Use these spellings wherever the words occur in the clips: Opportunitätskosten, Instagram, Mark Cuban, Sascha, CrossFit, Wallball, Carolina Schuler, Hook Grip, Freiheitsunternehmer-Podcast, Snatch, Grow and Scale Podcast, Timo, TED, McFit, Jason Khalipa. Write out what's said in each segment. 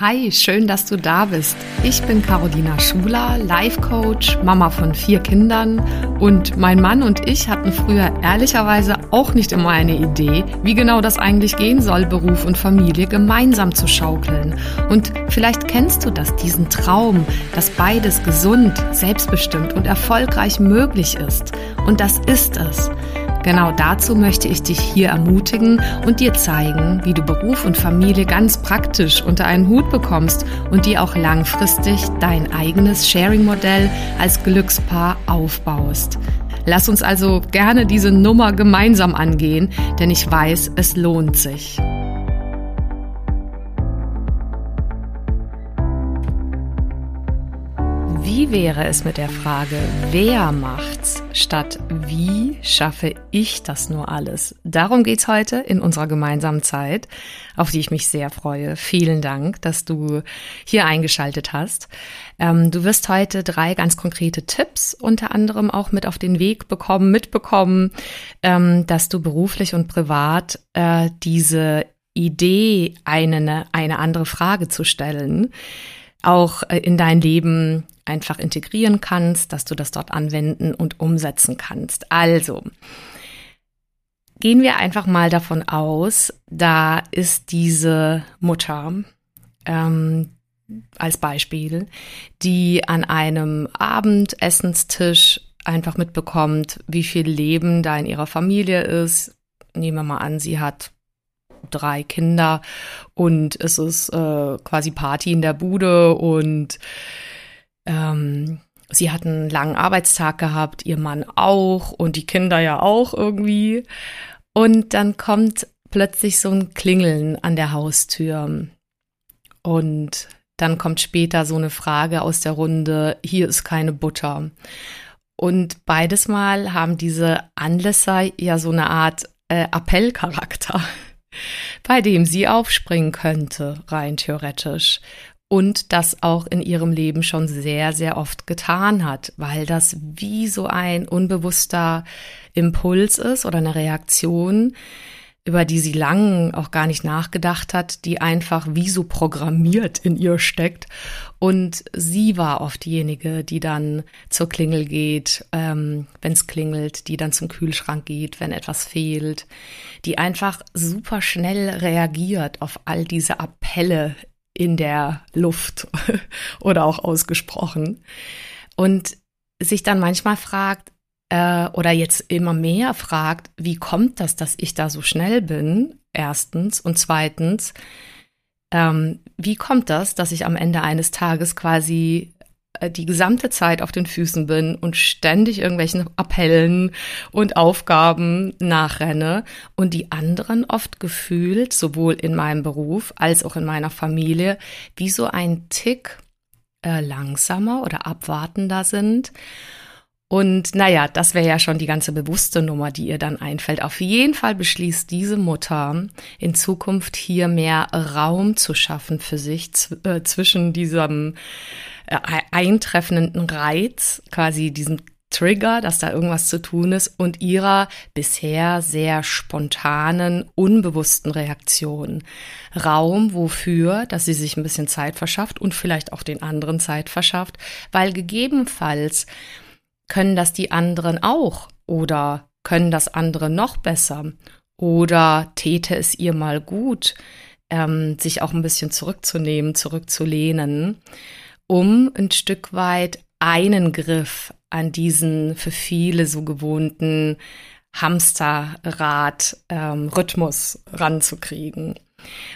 Hi, schön, dass du da bist. Ich bin Carolina Schuler, Life Coach, Mama von 4 Kindern und mein Mann und ich hatten früher ehrlicherweise auch nicht immer eine Idee, wie genau das eigentlich gehen soll, Beruf und Familie gemeinsam zu schaukeln. Und vielleicht kennst du das, diesen Traum, dass beides gesund, selbstbestimmt und erfolgreich möglich ist. Und das ist es. Genau dazu möchte ich dich hier ermutigen und dir zeigen, wie du Beruf und Familie ganz praktisch unter einen Hut bekommst und dir auch langfristig dein eigenes Sharing-Modell als Glückspaar aufbaust. Lass uns also gerne diese Nummer gemeinsam angehen, denn ich weiß, es lohnt sich. Wie wäre es mit der Frage, wer macht's, statt wie schaffe ich das nur alles? Darum geht's heute in unserer gemeinsamen Zeit, auf die ich mich sehr freue. Vielen Dank, dass du hier eingeschaltet hast. Du wirst heute 3 ganz konkrete Tipps unter anderem auch mit auf den Weg mitbekommen, dass du beruflich und privat diese Idee, eine andere Frage zu stellen, auch in dein Leben einfach integrieren kannst, dass du das dort anwenden und umsetzen kannst. Also, gehen wir einfach mal davon aus, da ist diese Mutter als Beispiel, die an einem Abendessenstisch einfach mitbekommt, wie viel Leben da in ihrer Familie ist. Nehmen wir mal an, sie hat 3 Kinder und es ist quasi Party in der Bude und sie hat einen langen Arbeitstag gehabt, ihr Mann auch und die Kinder ja auch irgendwie. Und dann kommt plötzlich so ein Klingeln an der Haustür und dann kommt später so eine Frage aus der Runde, hier ist keine Butter. Und beides Mal haben diese Anlässer ja so eine Art Appellcharakter, bei dem sie aufspringen könnte, rein theoretisch. Und das auch in ihrem Leben schon sehr, sehr oft getan hat, weil das wie so ein unbewusster Impuls ist oder eine Reaktion, über die sie lange auch gar nicht nachgedacht hat, die einfach wie so programmiert in ihr steckt. Und sie war oft diejenige, die dann zur Klingel geht, wenn es klingelt, die dann zum Kühlschrank geht, wenn etwas fehlt, die einfach super schnell reagiert auf all diese Appelle in der Luft oder auch ausgesprochen und sich dann manchmal fragt, oder jetzt immer mehr fragt, wie kommt das, dass ich da so schnell bin, erstens, und zweitens, wie kommt das, dass ich am Ende eines Tages quasi die gesamte Zeit auf den Füßen bin und ständig irgendwelchen Appellen und Aufgaben nachrenne und die anderen oft gefühlt, sowohl in meinem Beruf als auch in meiner Familie, wie so ein Tick langsamer oder abwartender sind. Und naja, das wäre ja schon die ganze bewusste Nummer, die ihr dann einfällt. Auf jeden Fall beschließt diese Mutter in Zukunft hier mehr Raum zu schaffen für sich zwischen diesem eintreffenden Reiz, quasi diesem Trigger, dass da irgendwas zu tun ist, und ihrer bisher sehr spontanen, unbewussten Reaktion. Raum wofür, dass sie sich ein bisschen Zeit verschafft und vielleicht auch den anderen Zeit verschafft, weil gegebenenfalls können das die anderen auch oder können das andere noch besser oder täte es ihr mal gut, sich auch ein bisschen zurückzunehmen, zurückzulehnen, um ein Stück weit einen Griff an diesen für viele so gewohnten Hamsterrad-Rhythmus ranzukriegen.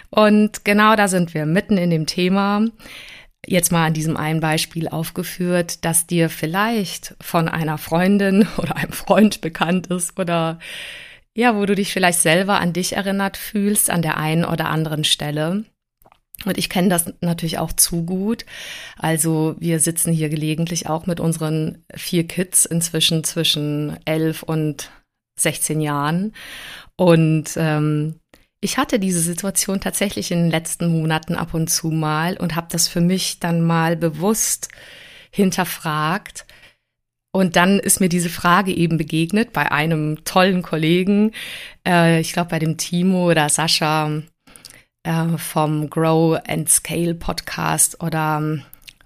Und genau da sind wir mitten in dem Thema. Jetzt mal an diesem einen Beispiel aufgeführt, dass dir vielleicht von einer Freundin oder einem Freund bekannt ist oder ja, wo du dich vielleicht selber an dich erinnert fühlst an der einen oder anderen Stelle. Und ich kenne das natürlich auch zu gut. Also wir sitzen hier gelegentlich auch mit unseren 4 Kids inzwischen zwischen 11 und 16 Jahren und ich hatte diese Situation tatsächlich in den letzten Monaten ab und zu mal und habe das für mich dann mal bewusst hinterfragt. Und dann ist mir diese Frage eben begegnet bei einem tollen Kollegen, ich glaube bei dem Timo oder Sascha, vom Grow and Scale Podcast oder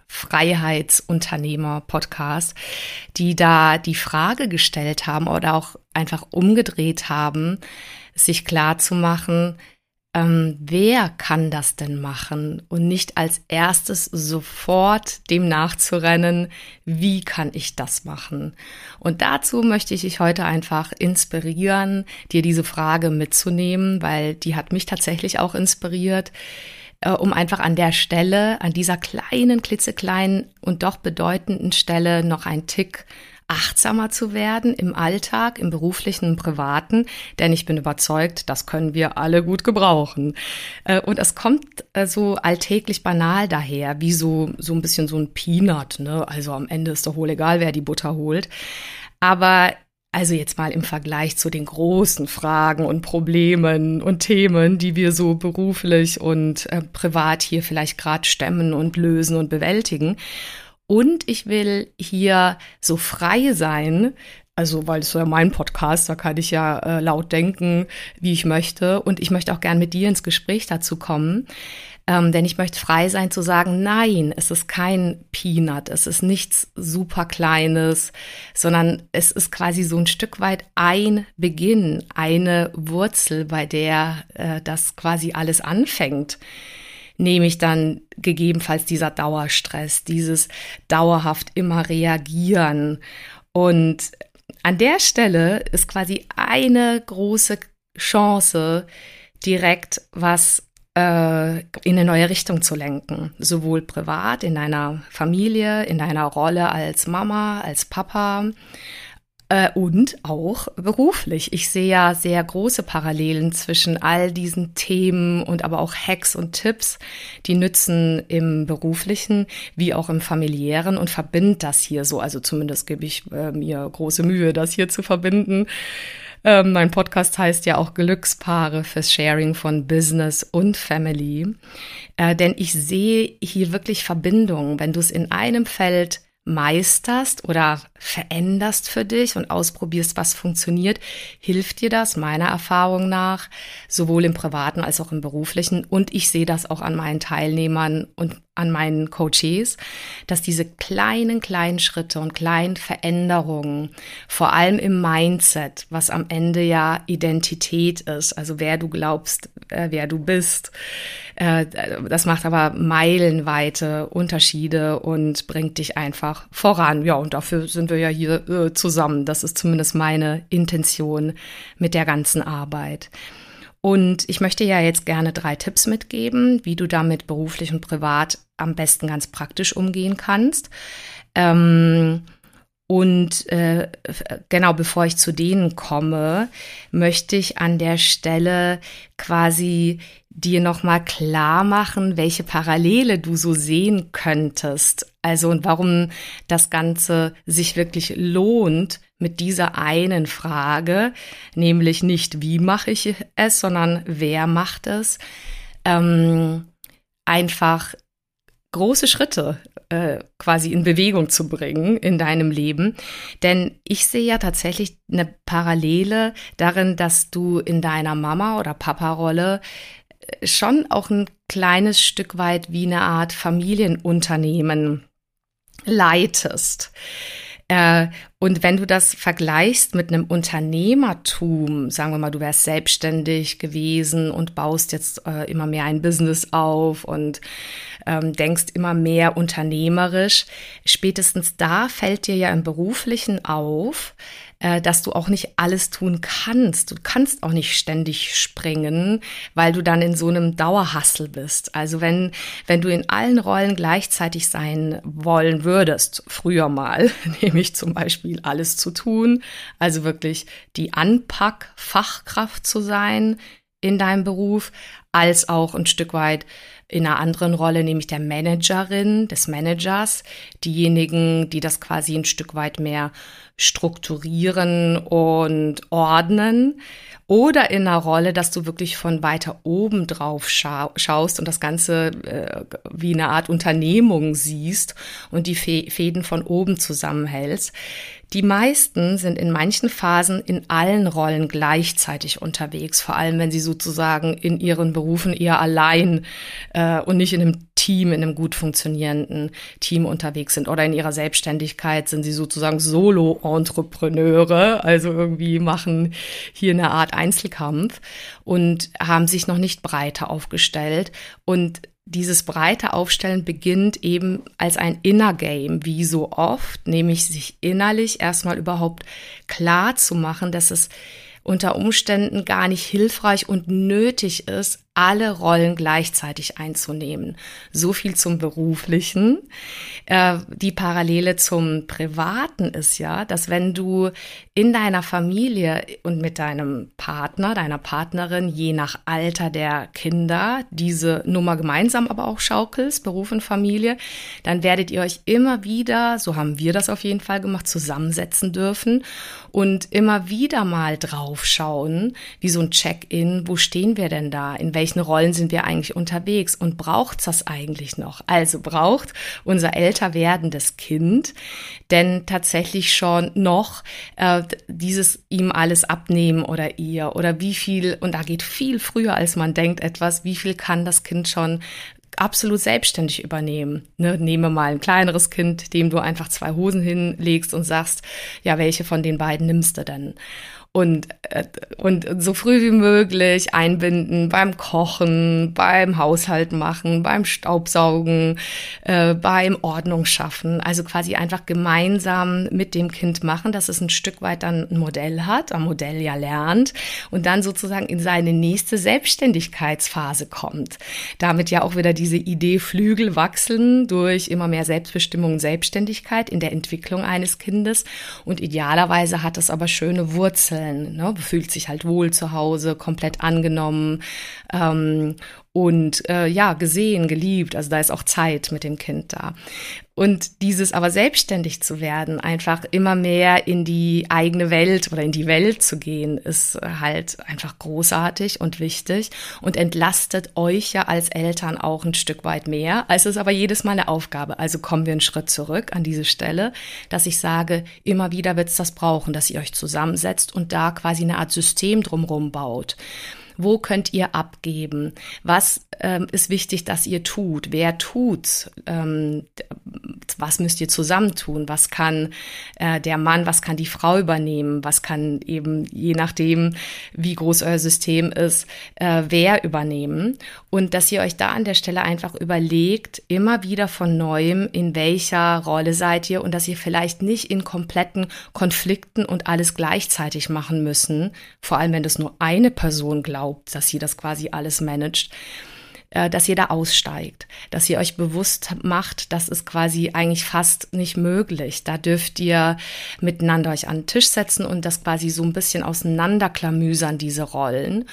Freiheitsunternehmer-Podcast, die da die Frage gestellt haben oder auch einfach umgedreht haben, sich klar zu machen, wer kann das denn machen und nicht als erstes sofort dem nachzurennen, wie kann ich das machen? Und dazu möchte ich dich heute einfach inspirieren, dir diese Frage mitzunehmen, weil die hat mich tatsächlich auch inspiriert, um einfach an der Stelle, an dieser kleinen, klitzekleinen und doch bedeutenden Stelle noch einen Tick achtsamer zu werden im Alltag, im beruflichen, im privaten, denn ich bin überzeugt, das können wir alle gut gebrauchen. Und es kommt so alltäglich banal daher, wie so ein bisschen so ein Peanut, ne? Also am Ende ist doch wohl egal, wer die Butter holt. Aber also jetzt mal im Vergleich zu den großen Fragen und Problemen und Themen, die wir so beruflich und privat hier vielleicht gerade stemmen und lösen und bewältigen. Und ich will hier so frei sein, also weil es ja mein Podcast, da kann ich ja laut denken, wie ich möchte. Und ich möchte auch gern mit dir ins Gespräch dazu kommen, denn ich möchte frei sein zu sagen, nein, es ist kein Peanut, es ist nichts super Kleines, sondern es ist quasi so ein Stück weit ein Beginn, eine Wurzel, bei der das quasi alles anfängt. Nehme ich dann gegebenenfalls dieser Dauerstress, dieses dauerhaft immer reagieren. Und an der Stelle ist quasi eine große Chance, direkt was in eine neue Richtung zu lenken. Sowohl privat, in deiner Familie, in deiner Rolle als Mama, als Papa und auch beruflich. Ich sehe ja sehr große Parallelen zwischen all diesen Themen und aber auch Hacks und Tipps, die nützen im beruflichen wie auch im familiären und verbinde das hier so. Also zumindest gebe ich mir große Mühe, das hier zu verbinden. Mein Podcast heißt ja auch Glückspaare fürs Sharing von Business und Family. Denn ich sehe hier wirklich Verbindungen, wenn du es in einem Feld meisterst oder veränderst für dich und ausprobierst, was funktioniert, hilft dir das meiner Erfahrung nach, sowohl im privaten als auch im beruflichen. Und ich sehe das auch an meinen Teilnehmern und an meinen Coaches, dass diese kleinen Schritte und kleinen Veränderungen, vor allem im Mindset, was am Ende ja Identität ist, also wer du glaubst, wer du bist, das macht aber meilenweite Unterschiede und bringt dich einfach voran. Ja, und dafür sind wir ja hier zusammen. Das ist zumindest meine Intention mit der ganzen Arbeit. Und ich möchte ja jetzt gerne 3 Tipps mitgeben, wie du damit beruflich und privat am besten ganz praktisch umgehen kannst. Genau, bevor ich zu denen komme, möchte ich an der Stelle quasi dir nochmal klar machen, welche Parallele du so sehen könntest. Also und warum das Ganze sich wirklich lohnt mit dieser einen Frage, nämlich nicht wie mache ich es, sondern wer macht es, einfach große Schritte quasi in Bewegung zu bringen in deinem Leben. Denn ich sehe ja tatsächlich eine Parallele darin, dass du in deiner Mama- oder Papa-Rolle schon auch ein kleines Stück weit wie eine Art Familienunternehmen leitest. Und wenn du das vergleichst mit einem Unternehmertum, sagen wir mal, du wärst selbstständig gewesen und baust jetzt immer mehr ein Business auf und denkst immer mehr unternehmerisch, spätestens da fällt dir ja im Beruflichen auf, dass du auch nicht alles tun kannst. Du kannst auch nicht ständig springen, weil du dann in so einem Dauerhustle bist. Also wenn du in allen Rollen gleichzeitig sein wollen würdest, früher mal, nämlich zum Beispiel alles zu tun, also wirklich die Anpack-Fachkraft zu sein in deinem Beruf, als auch ein Stück weit in einer anderen Rolle, nämlich der Managerin, des Managers, diejenigen, die das quasi ein Stück weit mehr strukturieren und ordnen oder in einer Rolle, dass du wirklich von weiter oben drauf schaust und das Ganze wie eine Art Unternehmung siehst und die Fäden von oben zusammenhältst. Die meisten sind in manchen Phasen in allen Rollen gleichzeitig unterwegs, vor allem wenn sie sozusagen in ihren Berufen eher allein und nicht in einem Team, in einem gut funktionierenden Team unterwegs sind oder in ihrer Selbstständigkeit sind sie sozusagen Solo-Entrepreneure, also irgendwie machen hier eine Art Einzelkampf und haben sich noch nicht breiter aufgestellt. Und dieses breite Aufstellen beginnt eben als ein Inner Game, wie so oft, nämlich sich innerlich erstmal überhaupt klar zu machen, dass es unter Umständen gar nicht hilfreich und nötig ist, alle Rollen gleichzeitig einzunehmen. So viel zum Beruflichen. Die Parallele zum Privaten ist ja, dass wenn du in deiner Familie und mit deinem Partner, deiner Partnerin, je nach Alter der Kinder, diese Nummer gemeinsam aber auch schaukelst, Beruf und Familie, dann werdet ihr euch immer wieder, so haben wir das auf jeden Fall gemacht, zusammensetzen dürfen und immer wieder mal drauf schauen, wie so ein Check-in, wo stehen wir denn da, in welchen Rollen sind wir eigentlich unterwegs und braucht's das eigentlich noch? Also braucht unser älter werdendes Kind denn tatsächlich schon noch dieses ihm alles abnehmen oder ihr oder wie viel, und da geht viel früher als man denkt etwas, wie viel kann das Kind schon absolut selbstständig übernehmen. Ne? Nehme mal ein kleineres Kind, dem du einfach 2 Hosen hinlegst und sagst, ja, welche von den beiden nimmst du denn? Und so früh wie möglich einbinden beim Kochen, beim Haushalt machen, beim Staubsaugen, beim Ordnung schaffen. Also quasi einfach gemeinsam mit dem Kind machen, dass es ein Stück weit dann ein Modell hat, am Modell ja lernt und dann sozusagen in seine nächste Selbstständigkeitsphase kommt. Damit ja auch wieder diese Idee Flügel wachsen durch immer mehr Selbstbestimmung und Selbstständigkeit in der Entwicklung eines Kindes. Und idealerweise hat es aber schöne Wurzeln. Ne, fühlt sich halt wohl zu Hause, komplett angenommen und gesehen, geliebt. Also da ist auch Zeit mit dem Kind da. Und dieses aber selbstständig zu werden, einfach immer mehr in die eigene Welt oder in die Welt zu gehen, ist halt einfach großartig und wichtig und entlastet euch ja als Eltern auch ein Stück weit mehr. Es ist aber jedes Mal eine Aufgabe. Also kommen wir einen Schritt zurück an diese Stelle, dass ich sage, immer wieder wird's das brauchen, dass ihr euch zusammensetzt und da quasi eine Art System drumherum baut. Wo könnt ihr abgeben? Was ist wichtig, dass ihr tut? Wer tut's? Was müsst ihr zusammentun? Was kann der Mann, was kann die Frau übernehmen? Was kann eben, je nachdem, wie groß euer System ist, wer übernehmen? Und dass ihr euch da an der Stelle einfach überlegt, immer wieder von Neuem, in welcher Rolle seid ihr und dass ihr vielleicht nicht in kompletten Konflikten und alles gleichzeitig machen müssen, vor allem wenn das nur eine Person glaubt, dass sie das quasi alles managt, dass ihr da aussteigt, dass ihr euch bewusst macht, das ist quasi eigentlich fast nicht möglich. Da dürft ihr miteinander euch an den Tisch setzen und das quasi so ein bisschen auseinanderklamüsern, diese Rollen.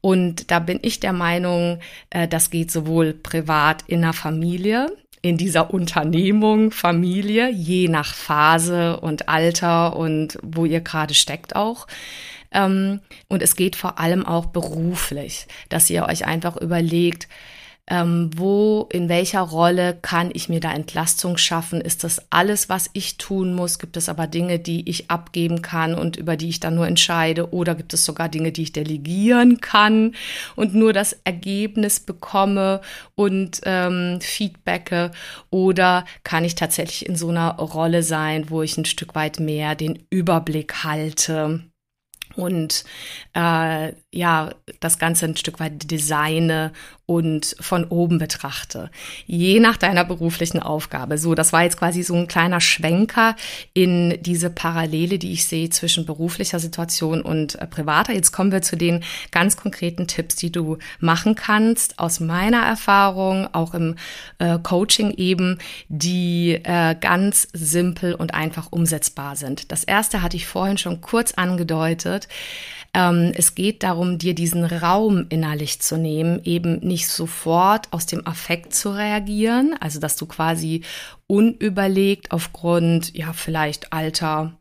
Und da bin ich der Meinung, das geht sowohl privat in der Familie, in dieser Unternehmung, Familie, je nach Phase und Alter und wo ihr gerade steckt auch. Und es geht vor allem auch beruflich, dass ihr euch einfach überlegt, in welcher Rolle kann ich mir da Entlastung schaffen? Ist das alles, was ich tun muss? Gibt es aber Dinge, die ich abgeben kann und über die ich dann nur entscheide? Oder gibt es sogar Dinge, die ich delegieren kann und nur das Ergebnis bekomme und feedbacke? Oder kann ich tatsächlich in so einer Rolle sein, wo ich ein Stück weit mehr den Überblick halte? Und das Ganze ein Stück weit designe und von oben betrachte, je nach deiner beruflichen Aufgabe. So, das war jetzt quasi so ein kleiner Schwenker in diese Parallele, die ich sehe zwischen beruflicher Situation und privater. Jetzt kommen wir zu den ganz konkreten Tipps, die du machen kannst, aus meiner Erfahrung, auch im Coaching eben, die ganz simpel und einfach umsetzbar sind. Das erste hatte ich vorhin schon kurz angedeutet. Es geht darum, dir diesen Raum innerlich zu nehmen, eben nicht sofort aus dem Affekt zu reagieren, also dass du quasi unüberlegt aufgrund, ja, vielleicht Alter,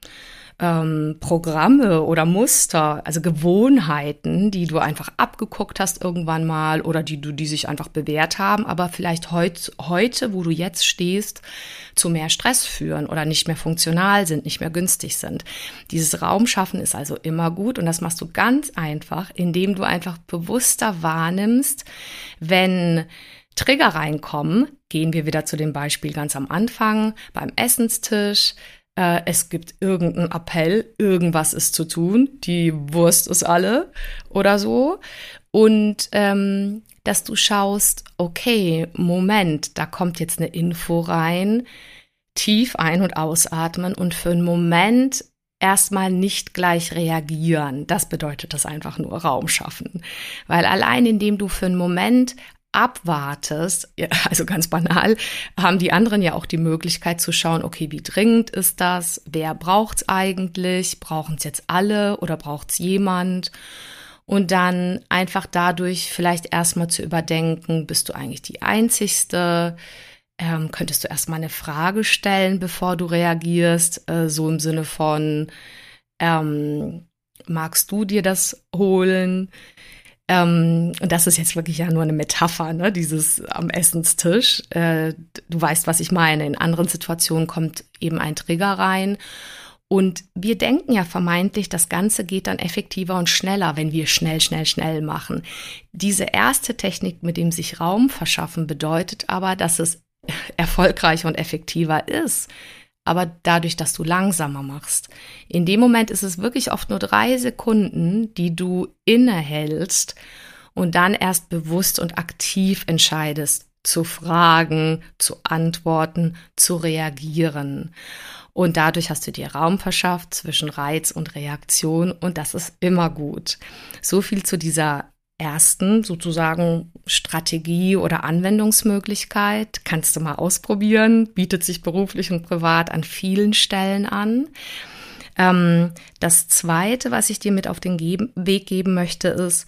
Programme oder Muster, also Gewohnheiten, die du einfach abgeguckt hast irgendwann mal oder die sich einfach bewährt haben, aber vielleicht heute, wo du jetzt stehst, zu mehr Stress führen oder nicht mehr funktional sind, nicht mehr günstig sind. Dieses Raumschaffen ist also immer gut und das machst du ganz einfach, indem du einfach bewusster wahrnimmst, wenn Trigger reinkommen, gehen wir wieder zu dem Beispiel ganz am Anfang, beim Essenstisch, es gibt irgendeinen Appell, irgendwas ist zu tun, die Wurst ist alle oder so. Und dass du schaust, okay, Moment, da kommt jetzt eine Info rein, tief ein- und ausatmen und für einen Moment erstmal nicht gleich reagieren. Das bedeutet das einfach nur Raum schaffen. Weil allein indem du für einen Moment abwartest, also ganz banal, haben die anderen ja auch die Möglichkeit zu schauen, okay, wie dringend ist das? Wer braucht es eigentlich? Brauchen es jetzt alle oder braucht es jemand? Und dann einfach dadurch vielleicht erstmal zu überdenken, bist du eigentlich die Einzigste? Könntest du erstmal eine Frage stellen, bevor du reagierst? So im Sinne von, magst du dir das holen? Und das ist jetzt wirklich ja nur eine Metapher, ne? Dieses am Essenstisch. Du weißt, was ich meine. In anderen Situationen kommt eben ein Trigger rein. Und wir denken ja vermeintlich, das Ganze geht dann effektiver und schneller, wenn wir schnell, schnell, schnell machen. Diese erste Technik, mit dem sich Raum verschaffen, bedeutet aber, dass es erfolgreicher und effektiver ist. Aber dadurch, dass du langsamer machst. In dem Moment ist es wirklich oft nur 3 Sekunden, die du innehältst und dann erst bewusst und aktiv entscheidest, zu fragen, zu antworten, zu reagieren. Und dadurch hast du dir Raum verschafft zwischen Reiz und Reaktion und das ist immer gut. So viel zu dieser ersten sozusagen Strategie oder Anwendungsmöglichkeit, kannst du mal ausprobieren, bietet sich beruflich und privat an vielen Stellen an. Das Zweite, was ich dir mit auf den Weg geben möchte, ist,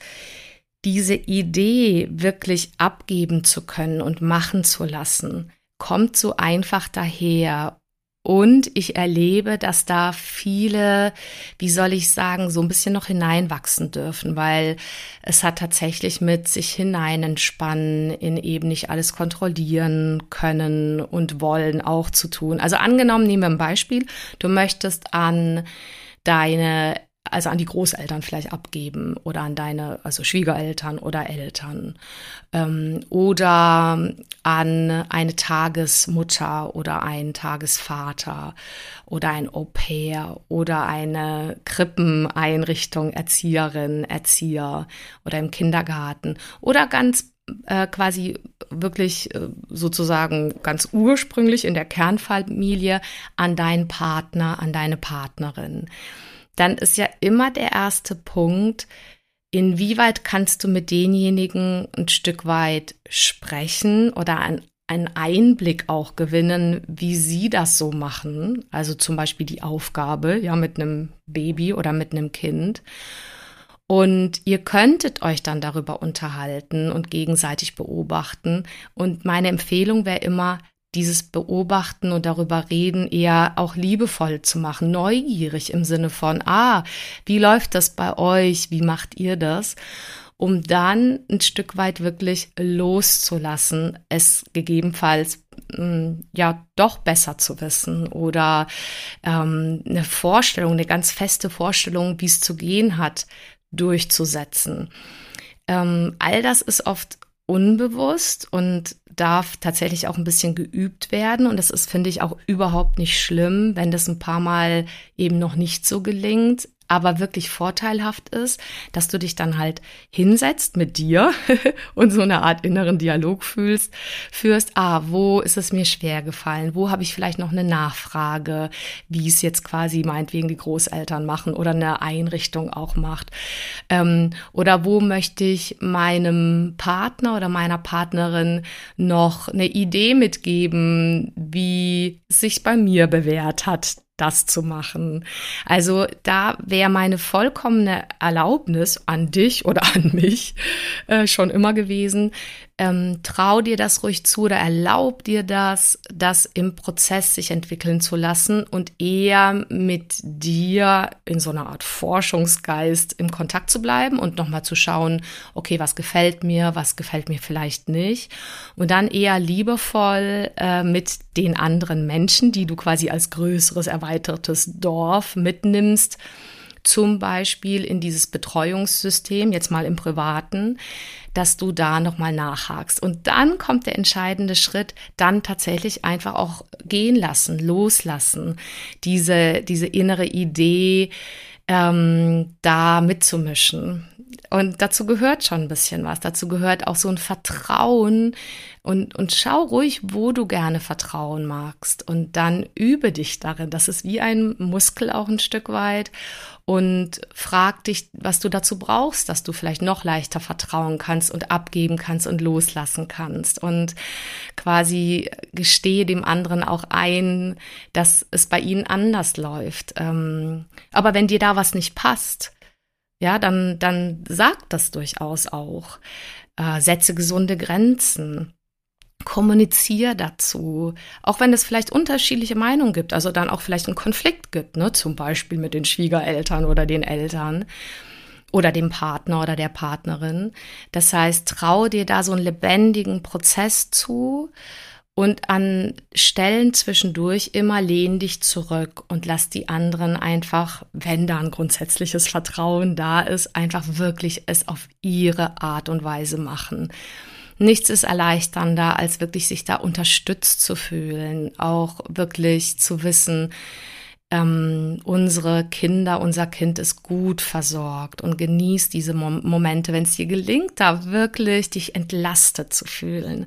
diese Idee wirklich abgeben zu können und machen zu lassen, kommt so einfach daher. Und ich erlebe, dass da viele, wie soll ich sagen, so ein bisschen noch hineinwachsen dürfen, weil es hat tatsächlich mit sich hineinentspannen, in eben nicht alles kontrollieren können und wollen auch zu tun. Also angenommen, nehmen wir ein Beispiel, du möchtest an an die Großeltern vielleicht abgeben oder an deine, also Schwiegereltern oder Eltern oder an eine Tagesmutter oder einen Tagesvater oder ein Au-pair oder eine Krippeneinrichtung, Erzieherin, Erzieher oder im Kindergarten oder ganz quasi wirklich sozusagen ganz ursprünglich in der Kernfamilie an deinen Partner, an deine Partnerin. Dann ist ja immer der erste Punkt, inwieweit kannst du mit denjenigen ein Stück weit sprechen oder einen Einblick auch gewinnen, wie sie das so machen. Also zum Beispiel die Aufgabe, ja, mit einem Baby oder mit einem Kind. Und ihr könntet euch dann darüber unterhalten und gegenseitig beobachten. Und meine Empfehlung wäre immer, dieses Beobachten und darüber reden eher auch liebevoll zu machen, neugierig im Sinne von, wie läuft das bei euch, wie macht ihr das, um dann ein Stück weit wirklich loszulassen, es gegebenenfalls ja doch besser zu wissen oder eine Vorstellung, eine ganz feste Vorstellung, wie es zu gehen hat, durchzusetzen. All das ist oft unbewusst und darf tatsächlich auch ein bisschen geübt werden. Und das ist, finde ich, auch überhaupt nicht schlimm, wenn das ein paar Mal eben noch nicht so gelingt, aber wirklich vorteilhaft ist, dass du dich dann halt hinsetzt mit dir und so eine Art inneren Dialog führst, wo ist es mir schwer gefallen, wo habe ich vielleicht noch eine Nachfrage, wie es jetzt quasi meinetwegen die Großeltern machen oder eine Einrichtung auch macht, oder wo möchte ich meinem Partner oder meiner Partnerin noch eine Idee mitgeben, wie es sich bei mir bewährt hat, das zu machen. Also da wäre meine vollkommene Erlaubnis an dich oder an mich schon immer gewesen, Trau dir das ruhig zu oder erlaub dir das im Prozess sich entwickeln zu lassen und eher mit dir in so einer Art Forschungsgeist im Kontakt zu bleiben und nochmal zu schauen, okay, was gefällt mir vielleicht nicht, und dann eher liebevoll mit den anderen Menschen, die du quasi als größeres, erweitertes Dorf mitnimmst, zum Beispiel in dieses Betreuungssystem, jetzt mal im Privaten, dass du da nochmal nachhakst. Und dann kommt der entscheidende Schritt, dann tatsächlich einfach auch gehen lassen, loslassen, diese innere Idee, da mitzumischen. Und dazu gehört schon ein bisschen was. Dazu gehört auch so ein Vertrauen, und schau ruhig, wo du gerne vertrauen magst, und dann übe dich darin. Das ist wie ein Muskel auch ein Stück weit, und frag dich, was du dazu brauchst, dass du vielleicht noch leichter vertrauen kannst und abgeben kannst und loslassen kannst, und quasi gestehe dem anderen auch ein, dass es bei ihnen anders läuft. Aber wenn dir da was nicht passt, ja, dann sag das durchaus auch. Setze gesunde Grenzen. Kommunizier dazu. Auch wenn es vielleicht unterschiedliche Meinungen gibt, also dann auch vielleicht einen Konflikt gibt, ne? Zum Beispiel mit den Schwiegereltern oder den Eltern oder dem Partner oder der Partnerin. Das heißt, trau dir da so einen lebendigen Prozess zu. Und an Stellen zwischendurch immer lehn dich zurück und lass die anderen einfach, wenn da ein grundsätzliches Vertrauen da ist, einfach wirklich es auf ihre Art und Weise machen. Nichts ist erleichternder, als wirklich sich da unterstützt zu fühlen, auch wirklich zu wissen, unser Kind ist gut versorgt, und genießt diese Momente, wenn es dir gelingt, da wirklich dich entlastet zu fühlen.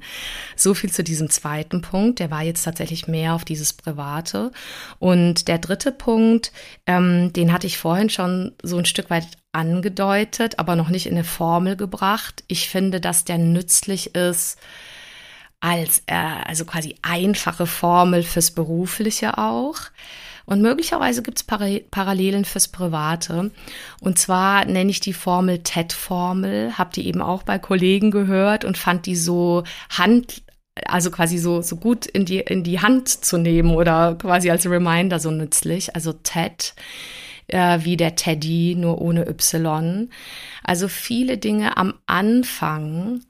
So viel zu diesem zweiten Punkt, der war jetzt tatsächlich mehr auf dieses Private. Und der dritte Punkt, den hatte ich vorhin schon so ein Stück weit angedeutet, aber noch nicht in eine Formel gebracht. Ich finde, dass der nützlich ist als also quasi einfache Formel fürs Berufliche auch. Und möglicherweise gibt es Parallelen fürs Private. Und zwar nenne ich die Formel TED-Formel, habe die eben auch bei Kollegen gehört und fand die so so gut in die Hand zu nehmen oder quasi als Reminder so nützlich. Also TED, wie der Teddy, nur ohne Y. Also viele Dinge am Anfang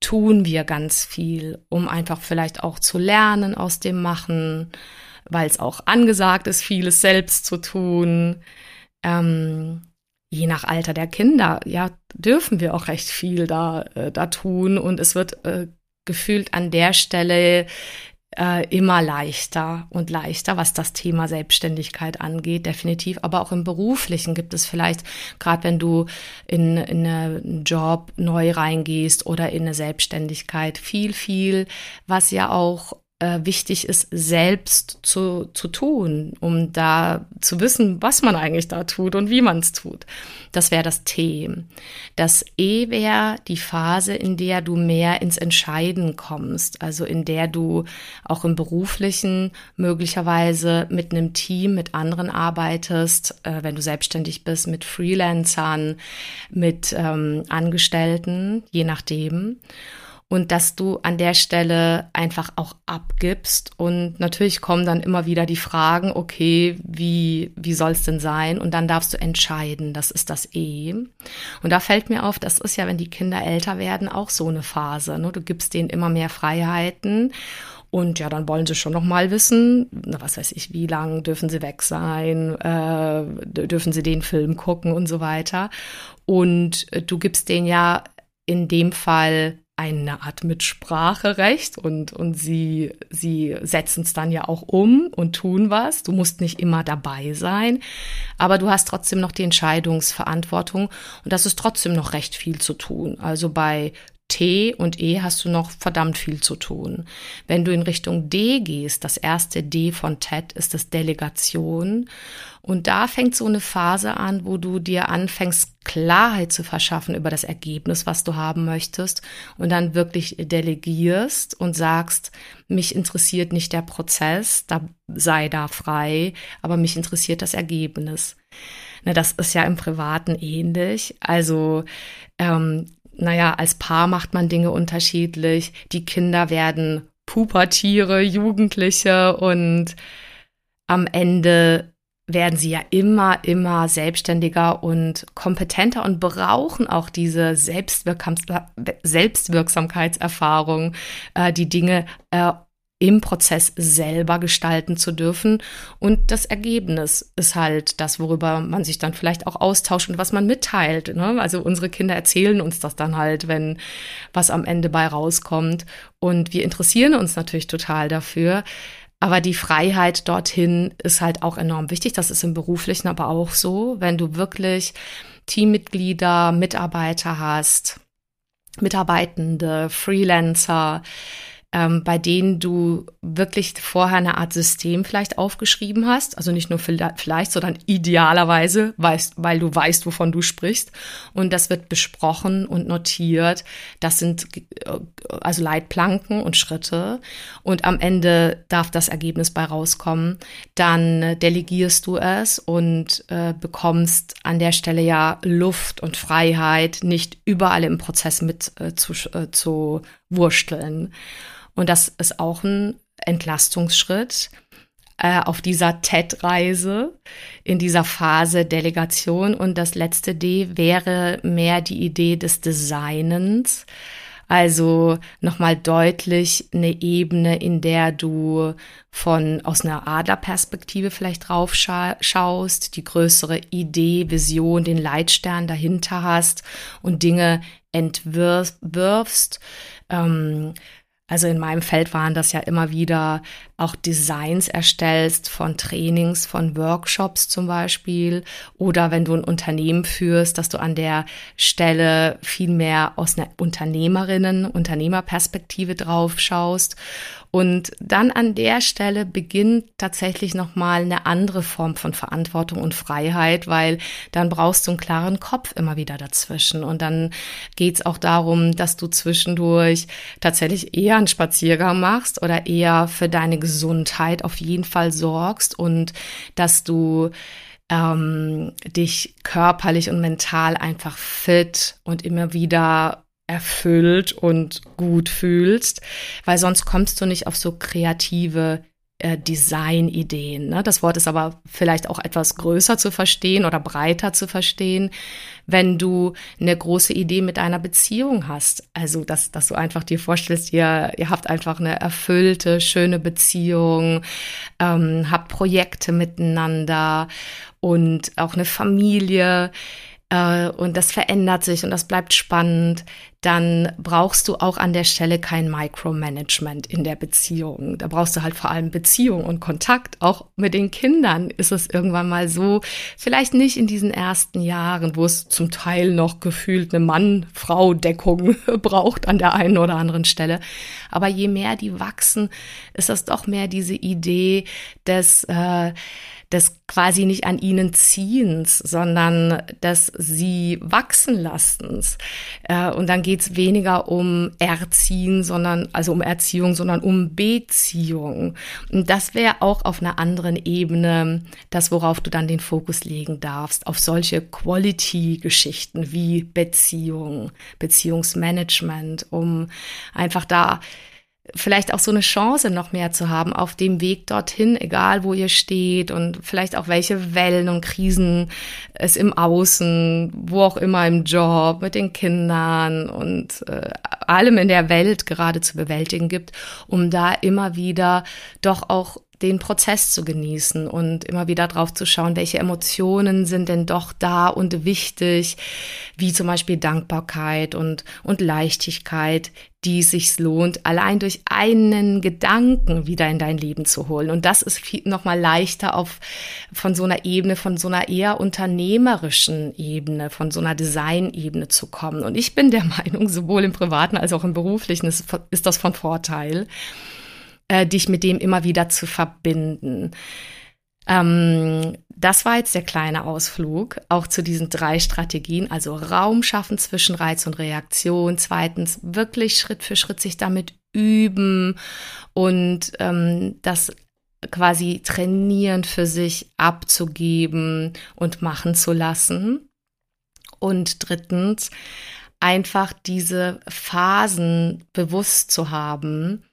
tun wir ganz viel, um einfach vielleicht auch zu lernen aus dem Machen, weil es auch angesagt ist, vieles selbst zu tun. Je nach Alter der Kinder, ja, dürfen wir auch recht viel da tun, und es wird gefühlt an der Stelle immer leichter und leichter, was das Thema Selbstständigkeit angeht, definitiv. Aber auch im Beruflichen gibt es vielleicht, gerade wenn du in einen Job neu reingehst oder in eine Selbstständigkeit, viel, was ja auch wichtig ist, selbst zu tun, um da zu wissen, was man eigentlich da tut und wie man es tut. Das wäre das T. Das E wäre die Phase, in der du mehr ins Entscheiden kommst, also in der du auch im Beruflichen möglicherweise mit einem Team, mit anderen arbeitest, wenn du selbstständig bist, mit Freelancern, mit Angestellten, je nachdem. Und dass du an der Stelle einfach auch abgibst. Und natürlich kommen dann immer wieder die Fragen, okay, wie soll es denn sein? Und dann darfst du entscheiden, das ist das E. Und da fällt mir auf, das ist ja, wenn die Kinder älter werden, auch so eine Phase, ne? Du gibst denen immer mehr Freiheiten. Und ja, dann wollen sie schon noch mal wissen, was weiß ich, wie lang dürfen sie weg sein, dürfen sie den Film gucken und so weiter. Und du gibst denen ja in dem Fall eine Art Mitspracherecht, und sie setzen es dann ja auch um und tun was. Du musst nicht immer dabei sein, aber du hast trotzdem noch die Entscheidungsverantwortung, und das ist trotzdem noch recht viel zu tun. Also bei T und E hast du noch verdammt viel zu tun. Wenn du in Richtung D gehst, das erste D von TED ist das Delegation. Und da fängt so eine Phase an, wo du dir anfängst, Klarheit zu verschaffen über das Ergebnis, was du haben möchtest, und dann wirklich delegierst und sagst, mich interessiert nicht der Prozess, da sei da frei, aber mich interessiert das Ergebnis. Na, das ist ja im Privaten ähnlich. Also naja, als Paar macht man Dinge unterschiedlich, die Kinder werden Pubertiere, Jugendliche und am Ende werden sie ja immer selbstständiger und kompetenter und brauchen auch diese Selbstwirksamkeitserfahrung, die Dinge im Prozess selber gestalten zu dürfen. Und das Ergebnis ist halt das, worüber man sich dann vielleicht auch austauscht und was man mitteilt, ne? Also unsere Kinder erzählen uns das dann halt, wenn was am Ende bei rauskommt. Und wir interessieren uns natürlich total dafür. Aber die Freiheit dorthin ist halt auch enorm wichtig. Das ist im Beruflichen aber auch so, wenn du wirklich Teammitglieder, Mitarbeiter hast, Mitarbeitende, Freelancer, bei denen du wirklich vorher eine Art System vielleicht aufgeschrieben hast, also nicht nur vielleicht, sondern idealerweise, weil du weißt, wovon du sprichst. Und das wird besprochen und notiert. Das sind also Leitplanken und Schritte. Und am Ende darf das Ergebnis bei rauskommen. Dann delegierst du es und bekommst an der Stelle ja Luft und Freiheit, nicht überall im Prozess mit zu wursteln. Und das ist auch ein Entlastungsschritt auf dieser TED-Reise, in dieser Phase Delegation. Und das letzte D wäre mehr die Idee des Designens. Also nochmal deutlich eine Ebene, in der du aus einer Adlerperspektive vielleicht drauf schaust, die größere Idee, Vision, den Leitstern dahinter hast und Dinge entwirfst. Also in meinem Feld waren das ja immer wieder auch Designs erstellst von Trainings, von Workshops zum Beispiel. Oder wenn du ein Unternehmen führst, dass du an der Stelle viel mehr aus einer Unternehmerperspektive drauf schaust. Und dann an der Stelle beginnt tatsächlich nochmal eine andere Form von Verantwortung und Freiheit, weil dann brauchst du einen klaren Kopf immer wieder dazwischen. Und dann geht's auch darum, dass du zwischendurch tatsächlich eher einen Spaziergang machst oder eher für deine Gesundheit auf jeden Fall sorgst und dass du dich körperlich und mental einfach fit und immer wieder erfüllt und gut fühlst, weil sonst kommst du nicht auf so kreative Design-Ideen, ne? Das Wort ist aber vielleicht auch etwas größer zu verstehen oder breiter zu verstehen, wenn du eine große Idee mit einer Beziehung hast. Also, dass du einfach dir vorstellst, ihr habt einfach eine erfüllte, schöne Beziehung, habt Projekte miteinander und auch eine Familie. Und das verändert sich und das bleibt spannend, dann brauchst du auch an der Stelle kein Micromanagement in der Beziehung. Da brauchst du halt vor allem Beziehung und Kontakt. Auch mit den Kindern ist es irgendwann mal so, vielleicht nicht in diesen ersten Jahren, wo es zum Teil noch gefühlt eine Mann-Frau-Deckung braucht an der einen oder anderen Stelle. Aber je mehr die wachsen, ist das doch mehr diese Idee des quasi nicht an ihnen Ziehens, sondern dass sie wachsen lassens. Und dann geht's weniger um Erziehen, um Erziehung, sondern um Beziehung. Und das wäre auch auf einer anderen Ebene das, worauf du dann den Fokus legen darfst, auf solche Quality-Geschichten wie Beziehung, Beziehungsmanagement, um einfach da vielleicht auch so eine Chance noch mehr zu haben auf dem Weg dorthin, egal wo ihr steht und vielleicht auch welche Wellen und Krisen es im Außen, wo auch immer im Job, mit den Kindern und allem in der Welt gerade zu bewältigen gibt, um da immer wieder doch auch den Prozess zu genießen und immer wieder drauf zu schauen, welche Emotionen sind denn doch da und wichtig, wie zum Beispiel Dankbarkeit und Leichtigkeit, die es sich lohnt, allein durch einen Gedanken wieder in dein Leben zu holen. Und das ist nochmal leichter von so einer Ebene, von so einer eher unternehmerischen Ebene, von so einer Design-Ebene zu kommen. Und ich bin der Meinung, sowohl im Privaten als auch im Beruflichen ist das von Vorteil, dich mit dem immer wieder zu verbinden. Das war jetzt der kleine Ausflug, auch zu diesen 3 Strategien, also Raum schaffen zwischen Reiz und Reaktion, zweitens wirklich Schritt für Schritt sich damit üben und das quasi trainieren für sich abzugeben und machen zu lassen. Und drittens einfach diese Phasen bewusst zu haben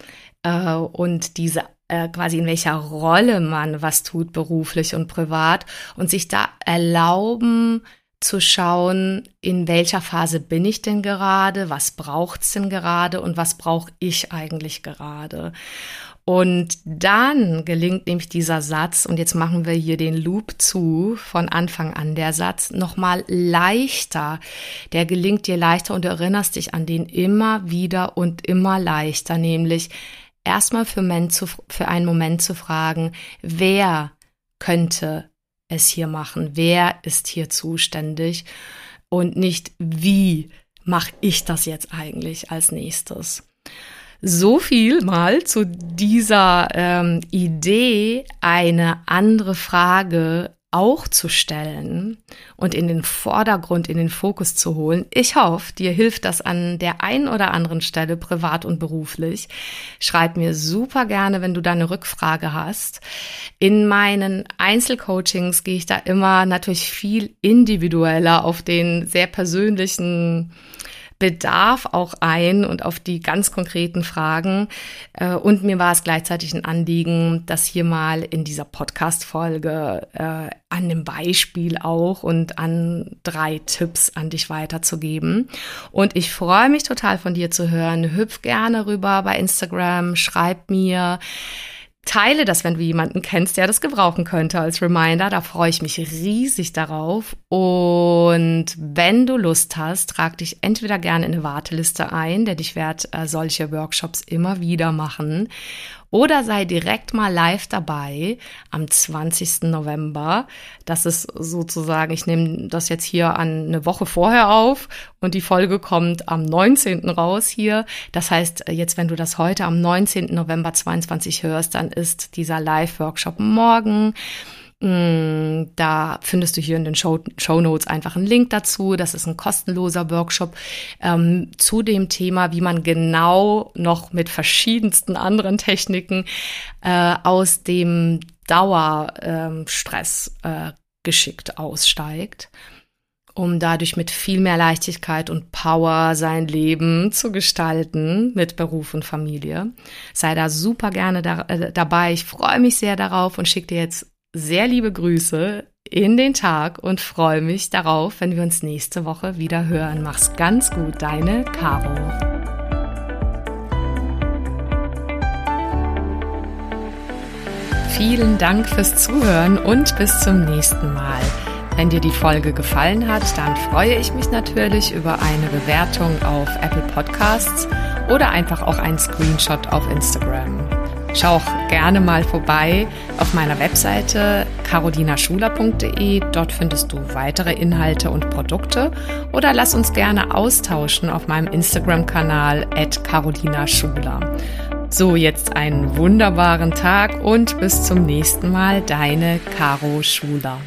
und diese quasi in welcher Rolle man was tut, beruflich und privat, und sich da erlauben zu schauen, in welcher Phase bin ich denn gerade, was braucht's denn gerade und was brauche ich eigentlich gerade. Und dann gelingt nämlich dieser Satz, und jetzt machen wir hier den Loop zu, von Anfang an der Satz, nochmal leichter. Der gelingt dir leichter und du erinnerst dich an den immer wieder und immer leichter, nämlich erstmal für einen Moment zu fragen, wer könnte es hier machen, wer ist hier zuständig und nicht, wie mache ich das jetzt eigentlich als nächstes. So viel mal zu dieser Idee, eine andere Frage auch zu stellen und in den Vordergrund, in den Fokus zu holen. Ich hoffe, dir hilft das an der einen oder anderen Stelle, privat und beruflich. Schreib mir super gerne, wenn du da eine Rückfrage hast. In meinen Einzelcoachings gehe ich da immer natürlich viel individueller auf den sehr persönlichen Bedarf auch ein und auf die ganz konkreten Fragen. Und mir war es gleichzeitig ein Anliegen, das hier mal in dieser Podcast-Folge an dem Beispiel auch und an 3 Tipps an dich weiterzugeben. Und ich freue mich total, von dir zu hören. Hüpf gerne rüber bei Instagram, schreib mir, teile das, wenn du jemanden kennst, der das gebrauchen könnte als Reminder. Da freue ich mich riesig darauf. Und wenn du Lust hast, trag dich entweder gerne in eine Warteliste ein, denn ich werde solche Workshops immer wieder machen. Oder sei direkt mal live dabei am 20. November. Das ist sozusagen, ich nehme das jetzt hier an eine Woche vorher auf und die Folge kommt am 19. raus hier. Das heißt, jetzt, wenn du das heute am 19. November 22 hörst, dann ist dieser Live-Workshop morgen. Da findest du hier in den Shownotes einfach einen Link dazu. Das ist ein kostenloser Workshop zu dem Thema, wie man genau noch mit verschiedensten anderen Techniken aus dem Dauerstress geschickt aussteigt, um dadurch mit viel mehr Leichtigkeit und Power sein Leben zu gestalten mit Beruf und Familie. Sei da super gerne dabei. Ich freue mich sehr darauf und schicke dir jetzt sehr liebe Grüße in den Tag und freue mich darauf, wenn wir uns nächste Woche wieder hören. Mach's ganz gut, deine Caro. Vielen Dank fürs Zuhören und bis zum nächsten Mal. Wenn dir die Folge gefallen hat, dann freue ich mich natürlich über eine Bewertung auf Apple Podcasts oder einfach auch einen Screenshot auf Instagram. Schau auch gerne mal vorbei auf meiner Webseite carolinaschuler.de. Dort findest du weitere Inhalte und Produkte. Oder lass uns gerne austauschen auf meinem Instagram-Kanal @carolinaschuler. So, jetzt einen wunderbaren Tag und bis zum nächsten Mal. Deine Caro Schuler.